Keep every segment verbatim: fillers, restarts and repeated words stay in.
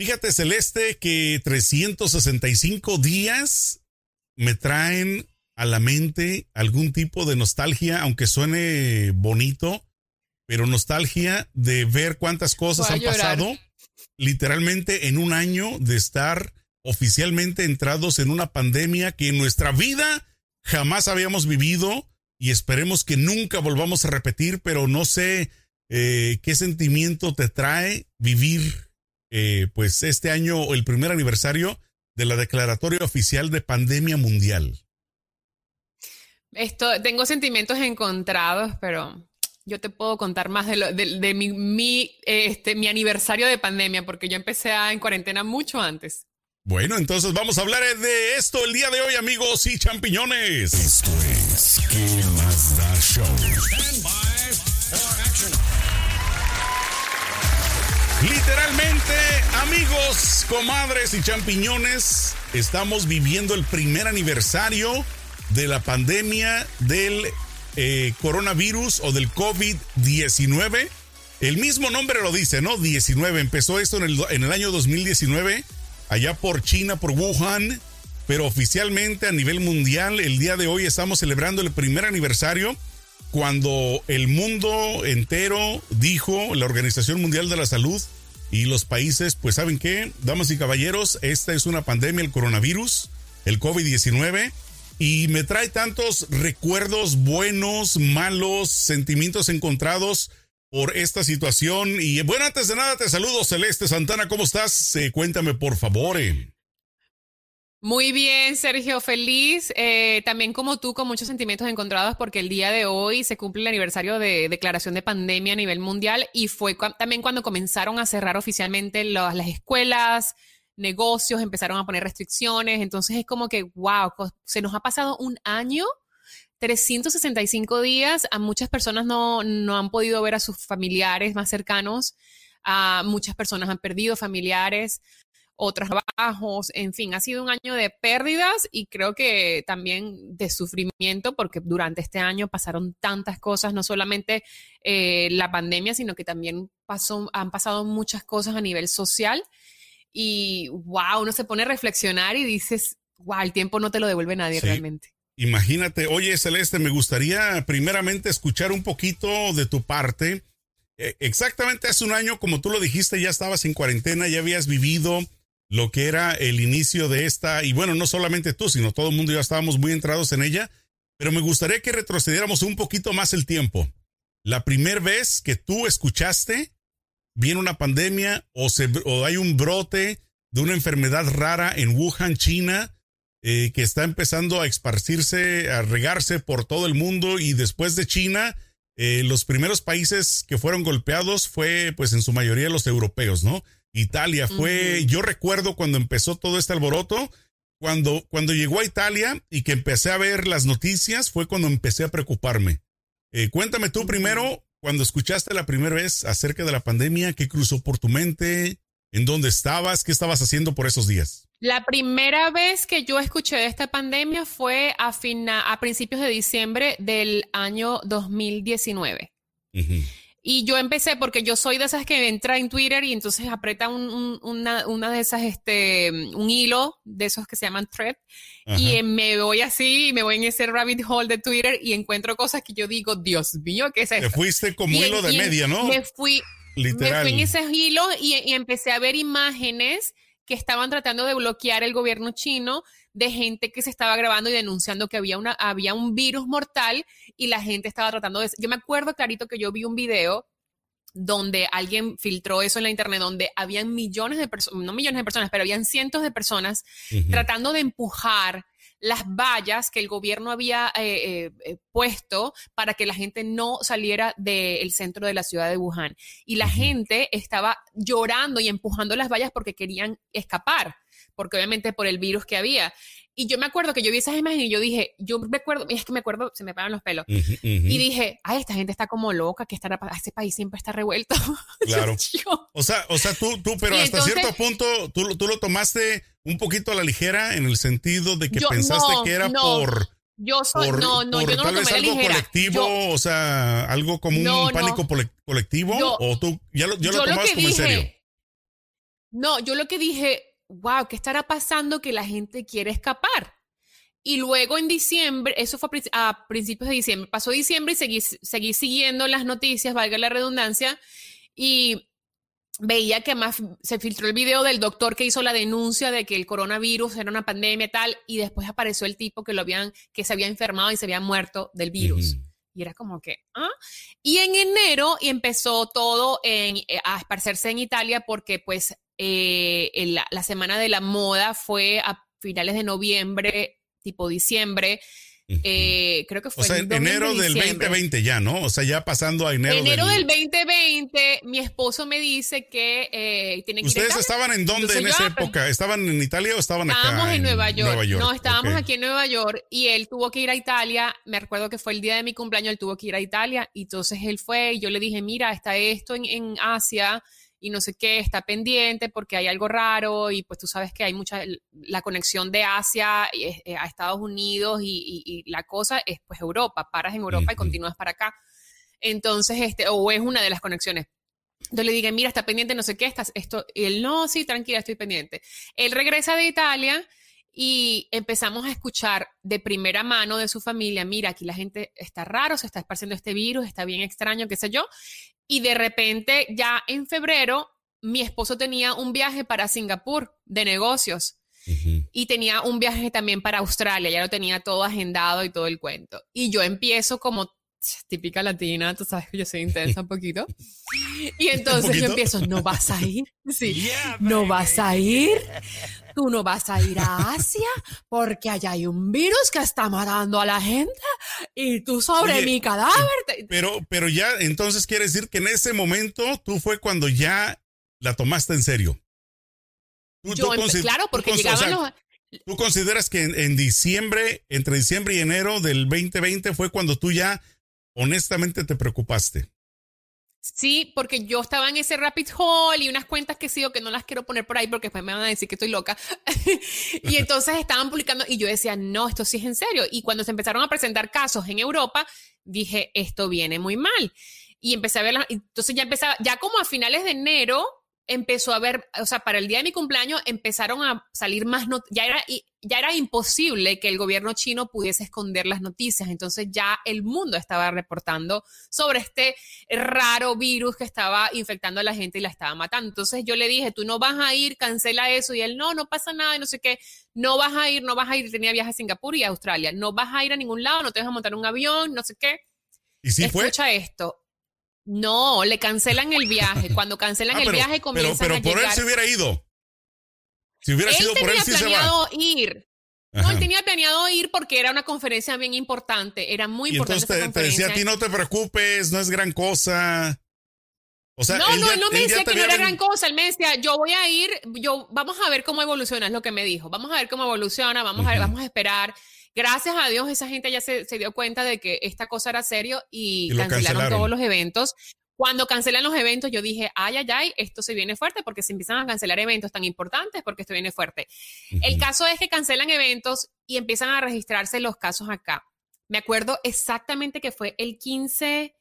Fíjate, Celeste, que trescientos sesenta y cinco días me traen a la mente algún tipo de nostalgia, aunque suene bonito, pero nostalgia de ver cuántas cosas Voy han pasado literalmente en un año de estar oficialmente entrados en una pandemia que en nuestra vida jamás habíamos vivido y esperemos que nunca volvamos a repetir, pero no sé eh, qué sentimiento te trae vivir eh, pues este año el primer aniversario de la Declaratoria Oficial de Pandemia Mundial. Esto, tengo sentimientos encontrados, pero yo te puedo contar más de, lo, de, de mi, mi, este, mi aniversario de pandemia, porque yo empecé a, en cuarentena mucho antes. Bueno, entonces vamos a hablar de esto el día de hoy, amigos y champiñones. Esto es ¿Qué más da show? Stand by for action. Literalmente, amigos, comadres y champiñones, estamos viviendo el primer aniversario de la pandemia del eh, coronavirus o del COVID diecinueve. El mismo nombre lo dice, ¿no? diecinueve. Empezó esto en el, en el año dos mil diecinueve, allá por China, por Wuhan, pero oficialmente a nivel mundial, el día de hoy estamos celebrando el primer aniversario cuando el mundo entero dijo, la Organización Mundial de la Salud y los países, pues ¿saben qué? Damas y caballeros, esta es una pandemia, el coronavirus, el COVID diecinueve, y me trae tantos recuerdos buenos, malos, sentimientos encontrados por esta situación. Y bueno, antes de nada te saludo, Celeste Santana, ¿cómo estás? Eh, cuéntame, por favor. Eh. Muy bien, Sergio, feliz. Eh, también como tú, con muchos sentimientos encontrados, porque el día de hoy se cumple el aniversario de declaración de pandemia a nivel mundial y fue cu- también cuando comenzaron a cerrar oficialmente los, las escuelas, negocios, empezaron a poner restricciones. Entonces es como que, wow, se nos ha pasado un año, trescientos sesenta y cinco días. A muchas personas no, no han podido ver a sus familiares más cercanos, a muchas personas han perdido familiares, otros trabajos, en fin, ha sido un año de pérdidas y creo que también de sufrimiento, porque durante este año pasaron tantas cosas, no solamente eh, la pandemia, sino que también pasó, han pasado muchas cosas a nivel social. Y wow, uno se pone a reflexionar y dices, wow, el tiempo no te lo devuelve nadie, sí, realmente. Imagínate. Oye, Celeste, me gustaría primeramente escuchar un poquito de tu parte. Eh, exactamente hace un año, como tú lo dijiste, ya estabas en cuarentena, ya habías vivido lo que era el inicio de esta, y bueno, no solamente tú, sino todo el mundo, ya estábamos muy entrados en ella, pero me gustaría que retrocediéramos un poquito más el tiempo. La primera vez que tú escuchaste viene una pandemia o, se, o hay un brote de una enfermedad rara en Wuhan, China, eh, que está empezando a esparcirse, a regarse por todo el mundo, y después de China, eh, los primeros países que fueron golpeados fue, pues, en su mayoría los europeos, ¿no? Italia fue, uh-huh. Yo recuerdo cuando empezó todo este alboroto, cuando, cuando llegó a Italia y que empecé a ver las noticias, fue cuando empecé a preocuparme. Eh, cuéntame tú primero, cuando escuchaste la primera vez acerca de la pandemia, ¿qué cruzó por tu mente? ¿En dónde estabas? ¿Qué estabas haciendo por esos días? La primera vez que yo escuché de esta pandemia fue a, fina- a principios de diciembre del año dos mil diecinueve. Uh-huh. Y yo empecé porque yo soy de esas que entra en Twitter y entonces aprieta un, un, una, una de esas, este, un hilo de esos que se llaman thread. Ajá. Y me voy así, me voy en ese rabbit hole de Twitter y encuentro cosas que yo digo, Dios mío, ¿qué es esto? Te fuiste como y, hilo de y, media, ¿no? Me fui, Literal. me fui en esos hilos y, y empecé a ver imágenes que estaban tratando de bloquear el gobierno chino, de gente que se estaba grabando y denunciando que había, una, había un virus mortal y la gente estaba tratando de... Yo me acuerdo clarito que yo vi un video donde alguien filtró eso en la internet, donde habían millones de personas, no millones de personas, pero habían cientos de personas uh-huh. tratando de empujar las vallas que el gobierno había eh, eh, puesto para que la gente no saliera del centro de la ciudad de Wuhan. Y la uh-huh. gente estaba llorando y empujando las vallas porque querían escapar, porque obviamente por el virus que había. Y yo me acuerdo que yo vi esas imágenes y yo dije, yo me acuerdo, es que me acuerdo, se me paran los pelos. Uh-huh, uh-huh. Y dije, ay, esta gente está como loca, que estará, este país siempre está revuelto. Claro. yo, o sea, o sea, tú, tú, pero hasta entonces, cierto punto, tú, tú lo tomaste un poquito a la ligera en el sentido de que yo, pensaste no, que era no, por, yo soy, por, no, no, por yo no tal lo tomé vez algo ligera. colectivo, yo, o sea, algo como no, un pánico no. colectivo, yo, o tú, ya lo, ya lo tomaste como dije, en serio. No, yo lo que dije, wow, ¿qué estará pasando que la gente quiere escapar? Y luego en diciembre, eso fue a principios de diciembre, pasó diciembre y seguí, seguí siguiendo las noticias, valga la redundancia, y veía que más se filtró el video del doctor que hizo la denuncia de que el coronavirus era una pandemia y tal, y después apareció el tipo que, lo habían, que se había enfermado y se había muerto del virus. Uh-huh. Y era como que, ¿ah? Y en enero y empezó todo en, a esparcerse en Italia porque pues eh, en la, la semana de la moda fue a finales de noviembre, tipo diciembre, eh, creo que fue o sea, en enero del veinte veinte ya, ¿no? O sea, ya pasando a enero, enero del... del veinte veinte, mi esposo me dice que eh, tiene que ¿Ustedes ir a estaban en dónde Entonces en esa aprendí... época? ¿Estaban en Italia o estaban estábamos acá? Estábamos en, en Nueva, York. Nueva York. No, estábamos okay. aquí en Nueva York y él tuvo que ir a Italia. Me recuerdo que fue el día de mi cumpleaños, él tuvo que ir a Italia. Y entonces él fue y yo le dije, mira, está esto en, en Asia... y no sé qué, está pendiente porque hay algo raro y pues tú sabes que hay mucha, la conexión de Asia a Estados Unidos y, y, y la cosa es pues Europa, paras en Europa uh-huh. y continúas para acá, entonces este, o oh, es una de las conexiones. Entonces le dije, mira, está pendiente, no sé qué, estás, esto, y él, no, sí, tranquila, estoy pendiente. Él regresa de Italia y empezamos a escuchar de primera mano de su familia, mira, aquí la gente está raro, se está esparciendo este virus, está bien extraño, qué sé yo. Y de repente, ya en febrero, mi esposo tenía un viaje para Singapur de negocios uh-huh. y tenía un viaje también para Australia, ya lo tenía todo agendado y todo el cuento. Y yo empiezo como típica latina, tú sabes que yo soy intensa un poquito. Y entonces poquito? yo empiezo, ¿no vas a ir? Sí, yeah, ¿no vas a ir? Tú no vas a ir a Asia porque allá hay un virus que está matando a la gente y tú sobre Oye, mi cadáver. Te... Pero, pero ya, entonces quiere decir que en ese momento tú fue cuando ya la tomaste en serio. Tú, yo, tú consi- claro, porque llegaban o sea, los... ¿Tú consideras que en, en diciembre, entre diciembre y enero del veinte veinte fue cuando tú ya honestamente te preocupaste? Sí, porque yo estaba en ese rabbit hole y unas cuentas que sigo que no las quiero poner por ahí porque después me van a decir que estoy loca. Y entonces estaban publicando y yo decía, no, esto sí es en serio. Y cuando se empezaron a presentar casos en Europa, dije, esto viene muy mal. Y empecé a ver, la, entonces ya empezaba, ya como a finales de enero, empezó a ver, o sea, para el día de mi cumpleaños empezaron a salir más noticias, ya era, ya era imposible que el gobierno chino pudiese esconder las noticias, entonces ya el mundo estaba reportando sobre este raro virus que estaba infectando a la gente y la estaba matando. Entonces yo le dije, tú no vas a ir, cancela eso, y él, no, no pasa nada, y no sé qué, no vas a ir, no vas a ir, tenía viajes a Singapur y a Australia, no vas a ir a ningún lado, no te vas a montar un avión, no sé qué. ¿Y si fue? Escucha esto. No, le cancelan el viaje. Cuando cancelan ah, pero, el viaje comienzan pero, pero a llegar. Pero por él se hubiera ido. Si hubiera él sido por él sí se va. Él tenía planeado ir. Ajá. No, él tenía planeado ir porque era una conferencia bien importante. Era muy y importante entonces te, esa conferencia. Te decía a ti, no te preocupes, no es gran cosa. O sea, no, él no, ya, él no me él decía que no era ven... gran cosa. Él me decía, yo voy a ir, yo, vamos a ver cómo evoluciona, es lo que me dijo. Vamos a ver cómo evoluciona, vamos, uh-huh. a, vamos a esperar. Gracias a Dios esa gente ya se, se dio cuenta de que esta cosa era serio y, y cancelaron, cancelaron todos los eventos. Cuando cancelan los eventos yo dije, ay, ay, ay, esto se viene fuerte porque se empiezan a cancelar eventos tan importantes porque esto viene fuerte. Uh-huh. El caso es que cancelan eventos y empiezan a registrarse los casos acá. Me acuerdo exactamente que fue el quince,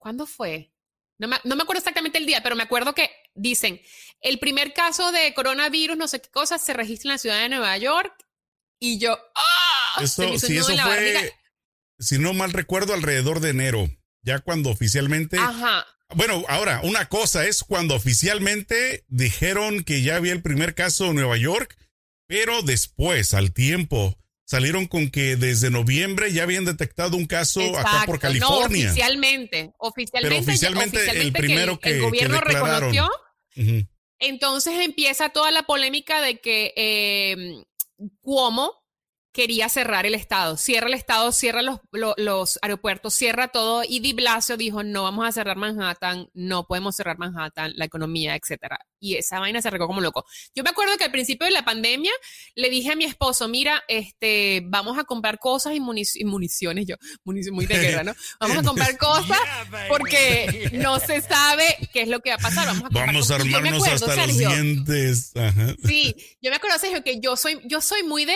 ¿cuándo fue? No me, no me acuerdo exactamente el día, pero me acuerdo que dicen, el primer caso de coronavirus, no sé qué cosa, se registra en la ciudad de Nueva York. Y yo, ¡ah! ¡Oh! Si sí, eso fue, barriga. Si no mal recuerdo, alrededor de enero, ya cuando oficialmente... Ajá. Bueno, ahora, una cosa es cuando oficialmente dijeron que ya había el primer caso en Nueva York, pero después, al tiempo, salieron con que desde noviembre ya habían detectado un caso. Exacto. Acá por California. No, oficialmente, oficialmente, pero oficialmente, oficialmente el primero que el, que, el gobierno que declararon. Reconoció. Uh-huh. Entonces empieza toda la polémica de que... Eh, Cuomo quería cerrar el estado, cierra el estado, cierra los, los, los aeropuertos, cierra todo, y Di Blasio dijo, no vamos a cerrar Manhattan, no podemos cerrar Manhattan, la economía, etcétera. Y esa vaina se regó como loco. Yo me acuerdo que al principio de la pandemia le dije a mi esposo, mira, este, vamos a comprar cosas y, munic- y municiones, yo, munic- muy de guerra, ¿no? Vamos a comprar cosas porque no se sabe qué es lo que va a pasar. Vamos a, vamos a armarnos acuerdo, hasta Sergio, los dientes. Ajá. Sí, yo me acuerdo, Sergio, que yo soy, yo soy muy de...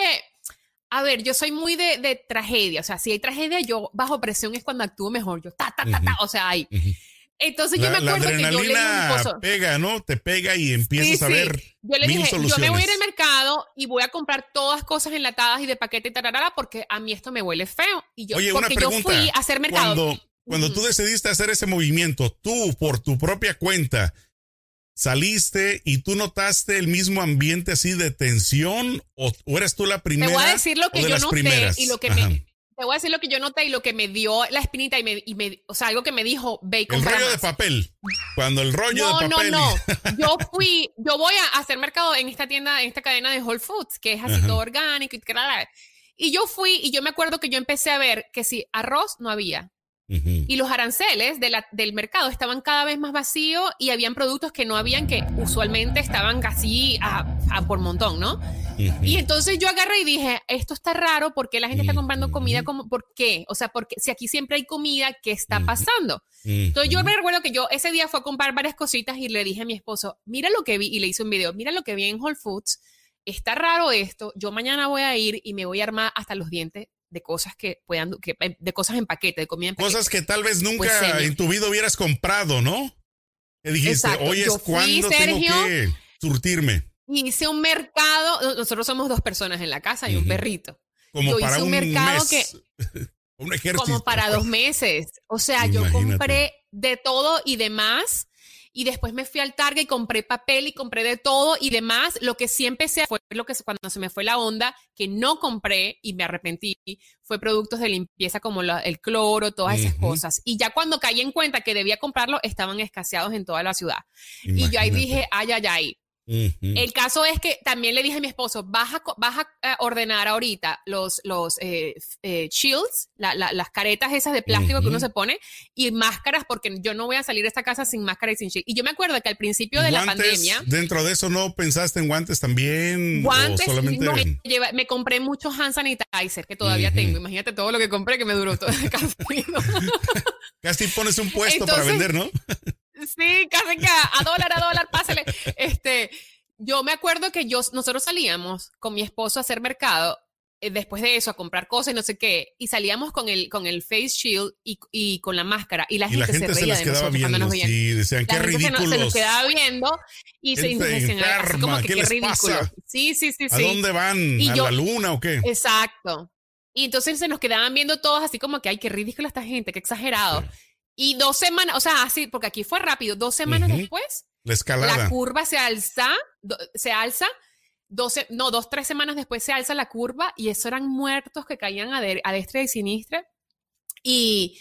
A ver, yo soy muy de, de tragedia, o sea, si hay tragedia, yo bajo presión es cuando actúo mejor, yo ta, ta, ta, ta, o sea, hay. Entonces la, yo me acuerdo que yo le dije a mi esposo, pega, ¿no? Te pega y empiezas sí, a ver sí. Yo le mil dije, soluciones. Yo me voy a ir al mercado y voy a comprar todas cosas enlatadas y de paquete y tararara porque a mí esto me huele feo. Y yo, Oye, porque una pregunta, yo fui a hacer mercado. Cuando, cuando mm. tú decidiste hacer ese movimiento, tú por tu propia cuenta, ¿saliste y tú notaste el mismo ambiente así de tensión o, o eres tú la primera? Te voy a decir lo que yo noté primeras. y lo que Ajá. me... Te voy a decir lo que yo noté y lo que me dio la espinita y me, y me o sea, algo que me dijo, ve y compra. El rollo más. de papel. Cuando el rollo no, de papel. No, no, no. Yo fui, yo voy a hacer mercado en esta tienda, en esta cadena de Whole Foods, que es así Ajá. todo orgánico y tal. Y yo fui y yo me acuerdo que yo empecé a ver que sí, arroz no había. Uh-huh. Y los aranceles de la, del mercado estaban cada vez más vacíos y habían productos que no habían, que usualmente estaban casi a, a por montón, ¿no? Uh-huh. Y entonces yo agarré y dije, esto está raro, ¿por qué la gente uh-huh. está comprando comida? Como, ¿por qué? O sea, porque si aquí siempre hay comida, ¿qué está pasando? Uh-huh. Entonces yo me recuerdo que yo ese día fui a comprar varias cositas y le dije a mi esposo, mira lo que vi, y le hice un video, mira lo que vi en Whole Foods, está raro esto, yo mañana voy a ir y me voy a armar hasta los dientes de cosas que puedan, que, de cosas en paquete, de comida en paquete. Cosas que tal vez nunca pues, en tu vida hubieras comprado, ¿no? Que dijiste, exacto. hoy yo es cuando tengo que surtirme. Hice un mercado, nosotros somos dos personas en la casa y uh-huh. un perrito. Como yo para hice un, un mercado mes. que... un ejército. Como para dos meses. O sea, Imagínate. yo compré de todo y de más. Y después me fui al Target y compré papel y compré de todo y demás. Lo que sí empecé fue lo que cuando se me fue la onda, que no compré y me arrepentí, fue productos de limpieza como la, el cloro, todas esas uh-huh. cosas. Y ya cuando caí en cuenta que debía comprarlo, estaban escaseados en toda la ciudad. Imagínate. Y yo ahí dije, ay, ay, ay. Uh-huh. El caso es que también le dije a mi esposo, vas a, vas a ordenar ahorita los, los eh, eh, shields, la, la, las caretas esas de plástico uh-huh. que uno se pone, y máscaras, porque yo no voy a salir de esta casa sin máscara y sin shield. Y yo me acuerdo que al principio de guantes, la pandemia... ¿Dentro de eso no pensaste en guantes también? Guantes, solamente... no, me, lleva, me compré muchos hand sanitizer que todavía uh-huh. tengo. Imagínate todo lo que compré que me duró todo el camino. Casi pones un puesto Entonces, para vender, ¿no? Sí, casi que a, a dólar, a dólar, pásale. Este, yo me acuerdo que yo, nosotros salíamos con mi esposo a hacer mercado, eh, después de eso, a comprar cosas y no sé qué, y salíamos con el, con el face shield y, y con la máscara, y la, y gente, la gente se reía se de nosotros viendo, cuando nos veían. Sí, decían, la qué ridículos. Se nos quedaba viendo y se decían, así como que qué, qué ridículo. Sí, sí, sí, sí. ¿A dónde van? Y ¿A yo, la luna o qué? Exacto. Y entonces se nos quedaban viendo todos así como que, ay, qué ridículo esta gente, qué exagerado. Sí. Y dos semanas, o sea, así, porque aquí fue rápido, dos semanas uh-huh. después, la escalada. La curva se alza, do, se alza, doce, no, dos, tres semanas después se alza la curva y eso eran muertos que caían a, de, a destra y siniestra. Y,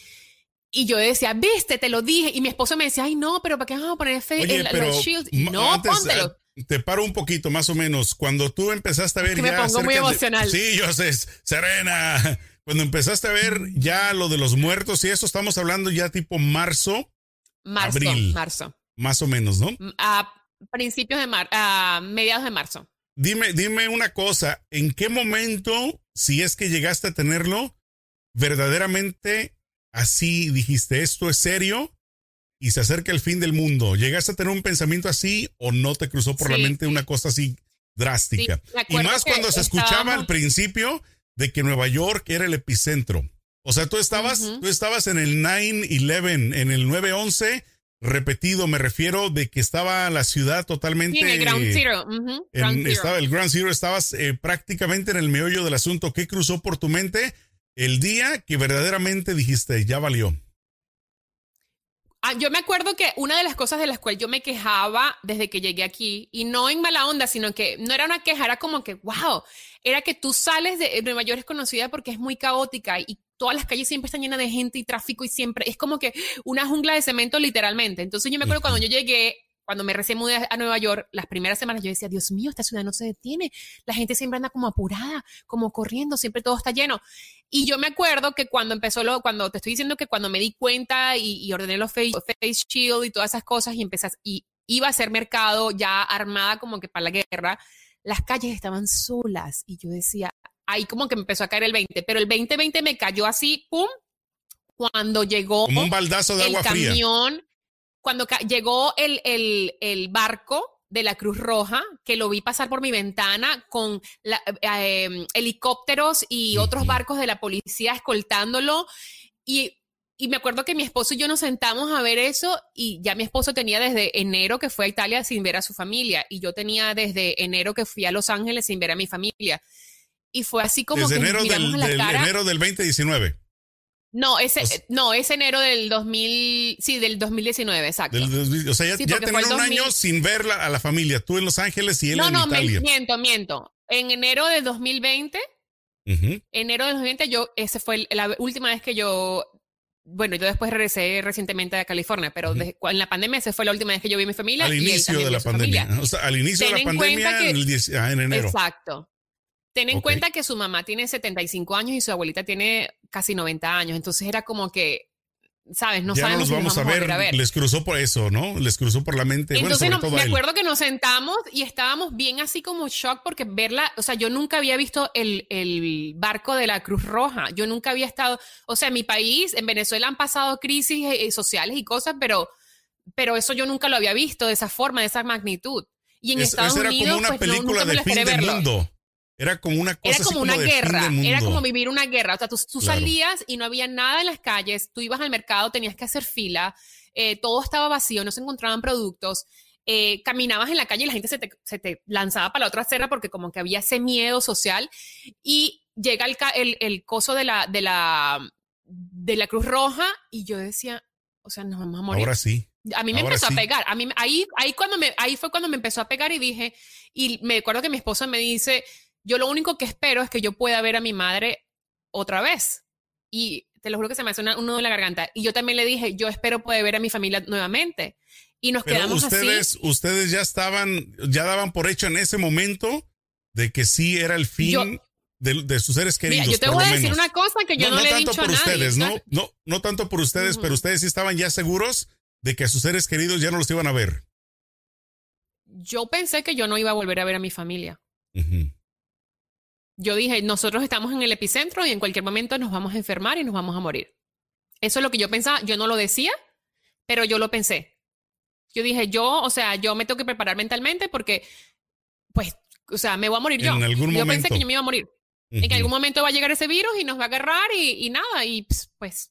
y yo decía, viste, te lo dije. Y mi esposo me decía, ay, no, pero ¿para qué vamos a poner fe, Oye, el, pero los shields? Ma- no, antes, póntelo. Te paro un poquito, más o menos. Cuando tú empezaste a ver... Es que ya me pongo muy emocional. De, sí, yo sé, Serena... Cuando empezaste a ver ya lo de los muertos y eso, estamos hablando ya tipo marzo, marzo abril, marzo. Más o menos, ¿no? A principios de marzo, a mediados de marzo. Dime, dime una cosa, ¿en qué momento, si es que llegaste a tenerlo, verdaderamente así dijiste, esto es serio y se acerca el fin del mundo? ¿Llegaste a tener un pensamiento así o no te cruzó por sí, la mente sí. una cosa así drástica? Sí, y más cuando se escuchaba al principio... de que Nueva York era el epicentro. O sea, tú estabas, uh-huh. tú estabas en el nueve once, en el nueve once, repetido, me refiero de que estaba la ciudad totalmente... Sí, en el Ground Zero. Uh-huh. En, ground zero. Estaba, el Ground Zero, estabas eh, prácticamente en el meollo del asunto. ¿Qué cruzó por tu mente el día que verdaderamente dijiste, ya valió? Ah, yo me acuerdo que una de las cosas de las cuales yo me quejaba desde que llegué aquí, y no en mala onda, sino que no era una queja, era como que, wow, era que tú sales de Nueva York, es conocida porque es muy caótica y todas las calles siempre están llenas de gente y tráfico y siempre, es como que una jungla de cemento literalmente. Entonces yo me acuerdo cuando yo llegué, cuando me recién mudé a Nueva York, las primeras semanas yo decía, Dios mío, esta ciudad no se detiene, la gente siempre anda como apurada, como corriendo, siempre todo está lleno. Y yo me acuerdo que cuando empezó, lo, cuando te estoy diciendo que cuando me di cuenta y, y ordené los face, face shield y todas esas cosas y empecé, y iba a hacer mercado ya armada como que para la guerra, las calles estaban solas y yo decía, ahí como que me empezó a caer el veinte, pero el veinte veinte me cayó así, pum, cuando llegó como un baldazo de el agua fría. Camión, cuando ca- llegó el, el, el barco de la Cruz Roja, que lo vi pasar por mi ventana con la, eh, helicópteros y otros barcos de la policía escoltándolo. Y, Y me acuerdo que mi esposo y yo nos sentamos a ver eso, y ya mi esposo tenía desde enero que fue a Italia sin ver a su familia, y yo tenía desde enero que fui a Los Ángeles sin ver a mi familia. Y fue así como desde que enero nos miramos del, a la cara. Desde enero del veinte diecinueve. No, ese, o sea, no, es enero del dos mil, sí, del dos mil diecinueve, exacto. Del, o sea, ya, sí, ya tenían un año sin ver la, a la familia, tú en Los Ángeles y él no, en no, Italia. No, no, miento, miento. En enero del dos mil veinte, uh-huh. enero del dos mil veinte, yo, ese fue el, la última vez que yo, bueno, yo después regresé recientemente a California, pero uh-huh. de, en la pandemia esa fue la última vez que yo vi a mi familia. Al inicio de la pandemia, o sea, al inicio de la pandemia en, el diez, ah, en enero. Exacto. Ten en okay. cuenta que su mamá tiene setenta y cinco años y su abuelita tiene casi noventa años. Entonces era como que, ¿sabes? No ya sabemos no nos vamos, si nos vamos a, ver, a ver. Les cruzó por eso, ¿no? Les cruzó por la mente. Entonces bueno, sobre no, todo me acuerdo que nos sentamos y estábamos bien así como shock porque verla, o sea, yo nunca había visto el, el barco de la Cruz Roja. Yo nunca había estado, o sea, en mi país, en Venezuela han pasado crisis sociales y cosas, pero, pero eso yo nunca lo había visto de esa forma, de esa magnitud. Y en es, Estados Unidos, era como una pues, película no, de fin del mundo. Era como una cosa Era como una como guerra, era como vivir una guerra. O sea, tú, tú claro. salías y no había nada en las calles, tú ibas al mercado, tenías que hacer fila, eh, todo estaba vacío, no se encontraban productos, eh, caminabas en la calle y la gente se te, se te lanzaba para la otra acera porque como que había ese miedo social. Y llega el, el, el coso de la, de, la, de la Cruz Roja y yo decía, o sea, nos vamos a morir. Ahora sí. A mí me Ahora empezó sí. a pegar, a mí, ahí, ahí, cuando me, ahí fue cuando me empezó a pegar y dije, y me acuerdo que mi esposa me dice... Yo lo único que espero es que yo pueda ver a mi madre otra vez. Y te lo juro que se me hace una, un nudo en la garganta. Y yo también le dije, yo espero poder ver a mi familia nuevamente. Y nos Pero quedamos ustedes, así. Ustedes ya estaban, ya daban por hecho en ese momento de que sí era el fin yo, de, de sus seres queridos. Mira, yo te voy a decir menos. una cosa que yo no, no, no le he dicho a nadie. Ustedes, no, no, no tanto por ustedes, uh-huh. pero ustedes sí estaban ya seguros de que a sus seres queridos ya no los iban a ver. Yo pensé que yo no iba a volver a ver a mi familia. Uh-huh. Yo dije, nosotros estamos en el epicentro y en cualquier momento nos vamos a enfermar y nos vamos a morir. Eso es lo que yo pensaba. Yo no lo decía, pero yo lo pensé. Yo dije, yo, o sea, yo me tengo que preparar mentalmente porque, pues, o sea, me voy a morir en yo. En algún yo momento. Yo pensé que yo me iba a morir. Uh-huh. En algún momento va a llegar ese virus y nos va a agarrar y, y nada. Y pues,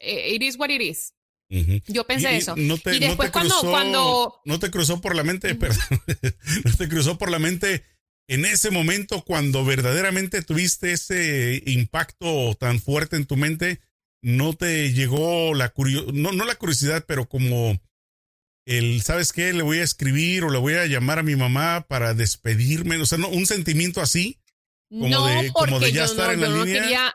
it is what it is. Uh-huh. Yo pensé y, eso. No te, y después no te cuando, cruzó, cuando... No te cruzó por la mente, uh-huh. perdón, no te cruzó por la mente... En ese momento, cuando verdaderamente tuviste ese impacto tan fuerte en tu mente, no te llegó la curiosidad, no, no la curiosidad, pero como el, ¿sabes qué? Le voy a escribir o le voy a llamar a mi mamá para despedirme. O sea, no, un sentimiento así, como, no, de, como de ya estar no, en la no línea. Quería,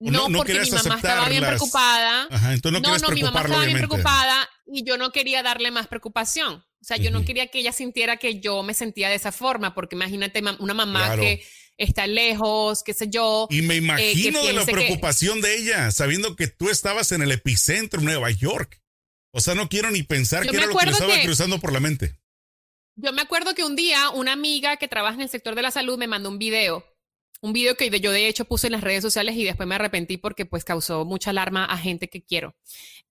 no, no, porque no mi mamá estaba bien las, preocupada. Ajá, entonces no no, no mi mamá estaba obviamente. bien preocupada y yo no quería darle más preocupación. O sea, yo no quería que ella sintiera que yo me sentía de esa forma, porque imagínate una mamá claro. que está lejos, qué sé yo. Y me imagino eh, de la preocupación que... de ella, sabiendo que tú estabas en el epicentro de Nueva York. O sea, no quiero ni pensar que era lo que le estaba que... cruzando por la mente. Yo me acuerdo que un día una amiga que trabaja en el sector de la salud me mandó un video. Un video que yo de hecho puse en las redes sociales y después me arrepentí porque pues causó mucha alarma a gente que quiero.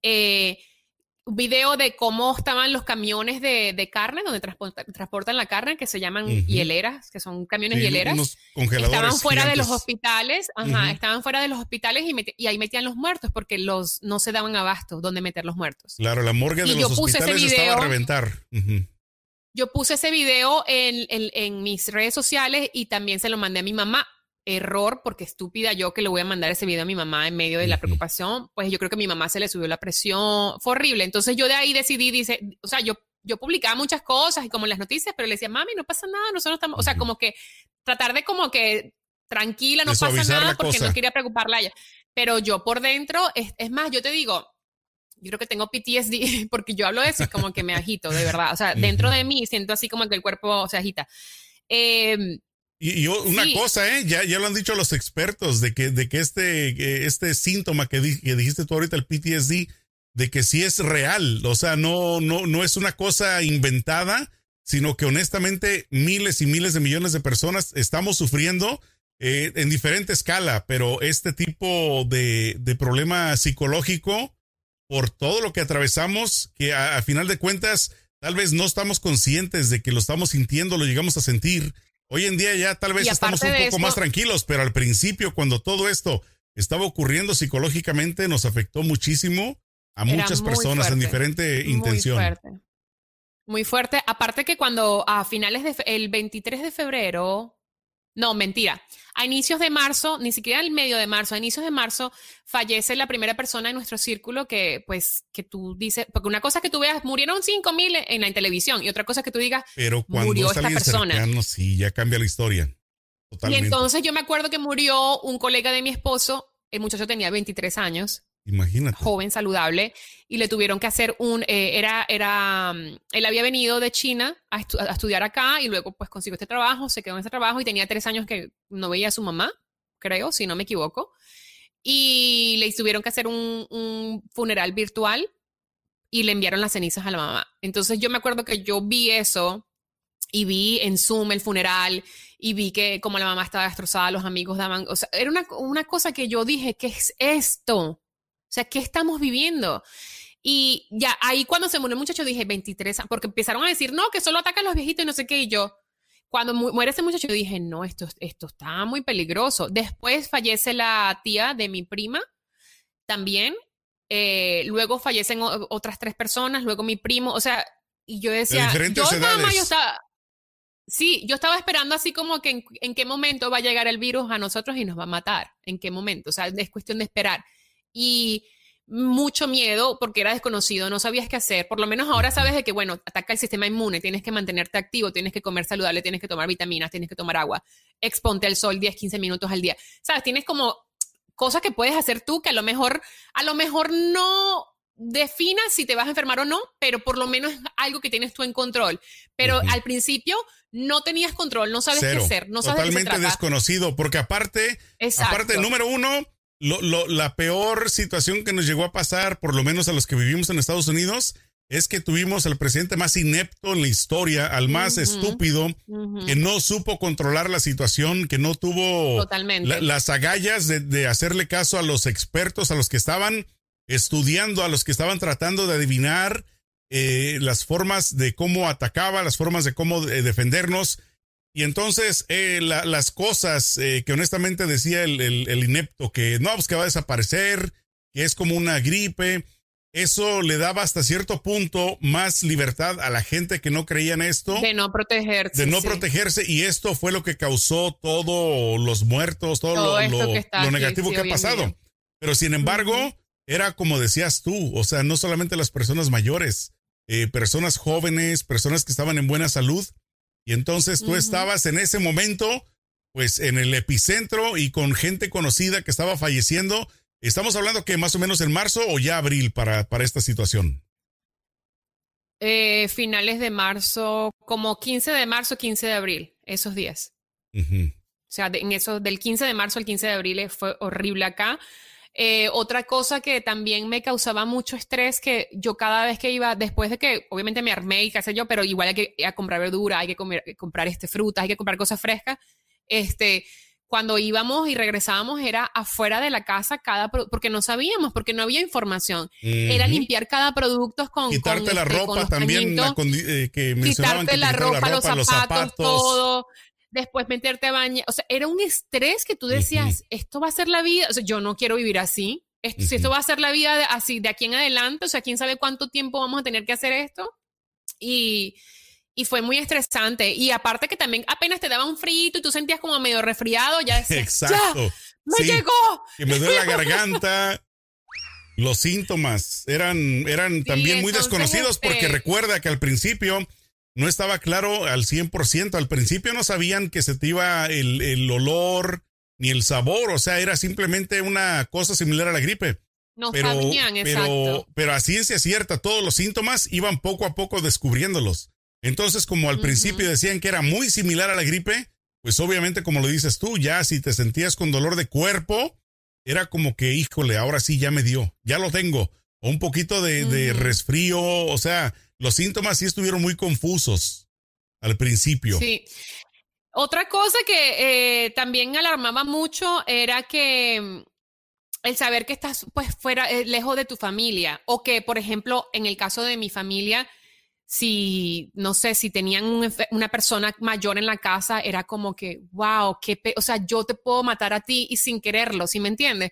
Eh... Un video de cómo estaban los camiones de, de carne, donde transporta, transportan la carne, que se llaman uh-huh. hieleras, que son camiones sí, hieleras. Unos congeladores estaban fuera gigantes. de los hospitales, ajá, uh-huh. estaban fuera de los hospitales y, met- y ahí metían los muertos porque los no se daban abasto donde meter los muertos. Claro, la morgue de y los hospitales video, estaba a reventar. Uh-huh. Yo puse ese video en, en, en mis redes sociales y también se lo mandé a mi mamá. Error, porque estúpida yo que le voy a mandar ese video a mi mamá en medio de la preocupación, pues yo creo que a mi mamá se le subió la presión, fue horrible. Entonces yo de ahí decidí, dice, o sea, yo, yo publicaba muchas cosas y como en las noticias, pero le decía, mami, no pasa nada, nosotros estamos, o sea, como que tratar de como que tranquila, no pasa nada, porque no quería preocuparla a ella. Pero yo por dentro, es, es más, yo te digo, yo creo que tengo P T S D, porque yo hablo de eso y como que me agito, de verdad, o sea, dentro de mí siento así como que el cuerpo se agita. Eh... Y, y una sí. cosa, eh, ya, ya lo han dicho los expertos de que, de que este, este síntoma que, di, que dijiste tú ahorita, el P T S D, de que sí es real, o sea, no, no, no es una cosa inventada, sino que honestamente miles y miles de millones de personas estamos sufriendo eh, en diferente escala, pero este tipo de, de problema psicológico, por todo lo que atravesamos, que a, a final de cuentas, tal vez no estamos conscientes de que lo estamos sintiendo, lo llegamos a sentir. Hoy en día ya tal vez estamos un poco esto, más tranquilos, pero al principio cuando todo esto estaba ocurriendo psicológicamente, nos afectó muchísimo a Era muchas personas fuerte, en diferente intención. Muy fuerte. Muy fuerte. Aparte que cuando a finales del de veintitrés de febrero, no, mentira, a inicios de marzo, ni siquiera al medio de marzo, a inicios de marzo fallece la primera persona en nuestro círculo que, pues, que tú dices, porque una cosa es que tú veas, murieron cinco mil en la televisión y otra cosa es que tú digas, pero cuando murió esta persona. Cercano, sí, ya cambia la historia. Totalmente. Y entonces yo me acuerdo que murió un colega de mi esposo, el muchacho tenía veintitrés años. Imagínate. Joven, saludable, y le tuvieron que hacer un, eh, era, era, él había venido de China a, estu- a estudiar acá y luego pues consiguió este trabajo, se quedó en ese trabajo y tenía tres años que no veía a su mamá, creo, si no me equivoco, y le tuvieron que hacer un, un funeral virtual y le enviaron las cenizas a la mamá. Entonces yo me acuerdo que yo vi eso y vi en Zoom el funeral y vi que como la mamá estaba destrozada, los amigos daban, o sea, era una, una cosa que yo dije, ¿qué es esto? O sea, ¿qué estamos viviendo? Y ya ahí cuando se murió el muchacho dije veintitrés años, porque empezaron a decir, no, que solo atacan a los viejitos y no sé qué. Y yo, cuando mu- muere ese muchacho, dije, no, esto, esto está muy peligroso. Después fallece la tía de mi prima también. Eh, luego fallecen o- otras tres personas, luego mi primo. O sea, y yo decía, yo nada más yo estaba... Sí, yo estaba esperando así como que en, en qué momento va a llegar el virus a nosotros y nos va a matar. ¿En qué momento? O sea, es cuestión de esperar. Y mucho miedo porque era desconocido, no sabías qué hacer. Por lo menos ahora sabes de que, bueno, ataca el sistema inmune, tienes que mantenerte activo, tienes que comer saludable, tienes que tomar vitaminas, tienes que tomar agua, exponte al sol diez, quince minutos al día. Sabes, tienes como cosas que puedes hacer tú que a lo mejor, a lo mejor no definas si te vas a enfermar o no, pero por lo menos algo que tienes tú en control. Pero uh-huh. al principio no tenías control, no sabes Cero. qué hacer, no sabes de qué se trata. Totalmente desconocido, porque aparte, Exacto. aparte, número uno, Lo, lo, la peor situación que nos llegó a pasar, por lo menos a los que vivimos en Estados Unidos, es que tuvimos al presidente más inepto en la historia, al más uh-huh. estúpido, uh-huh. que no supo controlar la situación, que no tuvo la, las agallas de, de hacerle caso a los expertos, a los que estaban estudiando, a los que estaban tratando de adivinar eh, las formas de cómo atacaba, las formas de cómo eh, defendernos. Y entonces eh, la, las cosas eh, que honestamente decía el, el, el inepto, que no, pues que va a desaparecer, que es como una gripe, eso le daba hasta cierto punto más libertad a la gente que no creía en esto. De no protegerse. De no sí. protegerse, y esto fue lo que causó todos los muertos, todo, todo lo, lo, lo negativo aquí, sí, que ha pasado. Pero sin embargo, uh-huh. era como decías tú, o sea, no solamente las personas mayores, eh, personas jóvenes, personas que estaban en buena salud. Y entonces tú uh-huh. estabas en ese momento, pues en el epicentro y con gente conocida que estaba falleciendo. Estamos hablando que más o menos en marzo o ya abril para, para esta situación. Eh, finales de marzo, como quince de marzo, quince de abril, esos días. Uh-huh. O sea, de, en eso, del quince de marzo al quince de abril fue horrible acá. Eh, otra cosa que también me causaba mucho estrés, que yo cada vez que iba, después de que obviamente me armé y qué sé yo, pero igual hay que a comprar verdura, hay que comer, comprar este, frutas, hay que comprar cosas frescas, este, cuando íbamos y regresábamos era afuera de la casa cada pro- porque no sabíamos, porque no había información, uh-huh. era limpiar cada producto con quitarte con, la este, ropa con también la condi- eh, que mencionaban quitarte que la, ropa, la ropa, los zapatos, los zapatos. todo. Después meterte a bañar, o sea, era un estrés que tú decías, uh-huh. esto va a ser la vida, o sea, yo no quiero vivir así, esto, uh-huh. si esto va a ser la vida de, así de aquí en adelante, o sea, quién sabe cuánto tiempo vamos a tener que hacer esto, y, y fue muy estresante, y aparte que también apenas te daba un frío y tú sentías como medio resfriado, ya decías, Exacto. ¡Ya, me sí, llegó! Que me duele la garganta, los síntomas eran, eran sí, también muy desconocidos, este... porque recuerda que al principio... No estaba claro al cien por ciento. Al principio no sabían que se te iba el, el olor ni el sabor. O sea, era simplemente una cosa similar a la gripe. No pero, sabían, pero, exacto. Pero a ciencia cierta, todos los síntomas iban poco a poco descubriéndolos. Entonces, como al uh-huh. principio decían que era muy similar a la gripe, pues obviamente, como lo dices tú, ya si te sentías con dolor de cuerpo, era como que, híjole, ahora sí ya me dio, ya lo tengo. O un poquito de, uh-huh. de resfrío, o sea... Los síntomas sí estuvieron muy confusos al principio. Sí. Otra cosa que eh, también alarmaba mucho era que el saber que estás pues fuera eh, lejos de tu familia, o que, por ejemplo, en el caso de mi familia, si, no sé, si tenían un, una persona mayor en la casa, era como que, wow, qué pe- o sea, yo te puedo matar a ti y sin quererlo, ¿sí me entiendes?